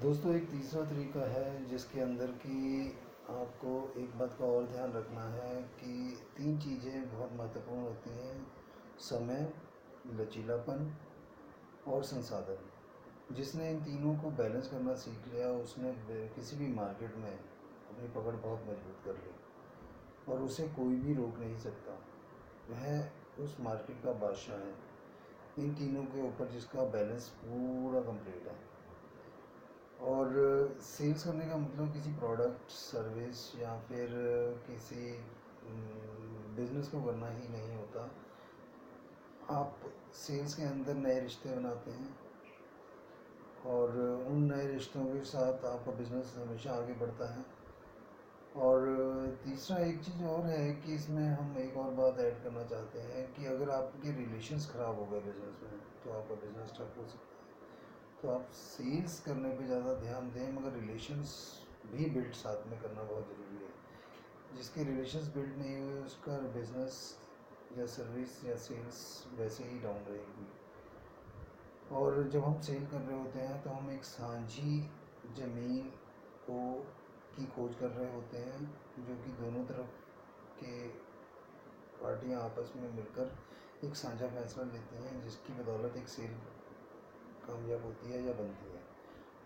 दोस्तों एक तीसरा तरीका है जिसके अंदर कि आपको एक बात का और ध्यान रखना है कि तीन चीज़ें बहुत महत्वपूर्ण होती हैं, समय, लचीलापन और संसाधन। जिसने इन तीनों को बैलेंस करना सीख लिया उसने किसी भी मार्केट में अपनी पकड़ बहुत मजबूत कर ली और उसे कोई भी रोक नहीं सकता। वह उस मार्केट का बादशाह है। इन तीनों के ऊपर जिसका बैलेंस पूरा कंप्लीट है। और सेल्स करने का मतलब किसी प्रोडक्ट, सर्विस या फिर किसी बिज़नेस को करना ही नहीं होता। आप सेल्स के अंदर नए रिश्ते बनाते हैं और उन नए रिश्तों के साथ आपका बिज़नेस हमेशा आगे बढ़ता है। और तीसरा एक चीज़ और है कि इसमें हम एक और बात ऐड करना चाहते हैं कि अगर आपके रिलेशंस ख़राब हो गए बिज़नेस में तो आपका बिज़नेस ठप हो सकता है। तो आप सेल्स करने पे ज़्यादा ध्यान दें, मगर रिलेशंस भी बिल्ड साथ में करना बहुत ज़रूरी है। जिसके रिलेशंस बिल्ड नहीं हुए उसका बिज़नेस या सर्विस या सेल्स वैसे ही डाउन रहेगी। और जब हम सेल कर रहे होते हैं तो हम एक साझी ज़मीन को की खोज कर रहे होते हैं जो कि दोनों तरफ के पार्टियां आपस में मिलकर एक साझा फैसला लेती हैं, जिसकी बदौलत एक सेल कामयाब होती है या बनती है।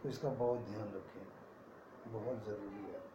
तो इसका बहुत ध्यान रखें, बहुत ज़रूरी है।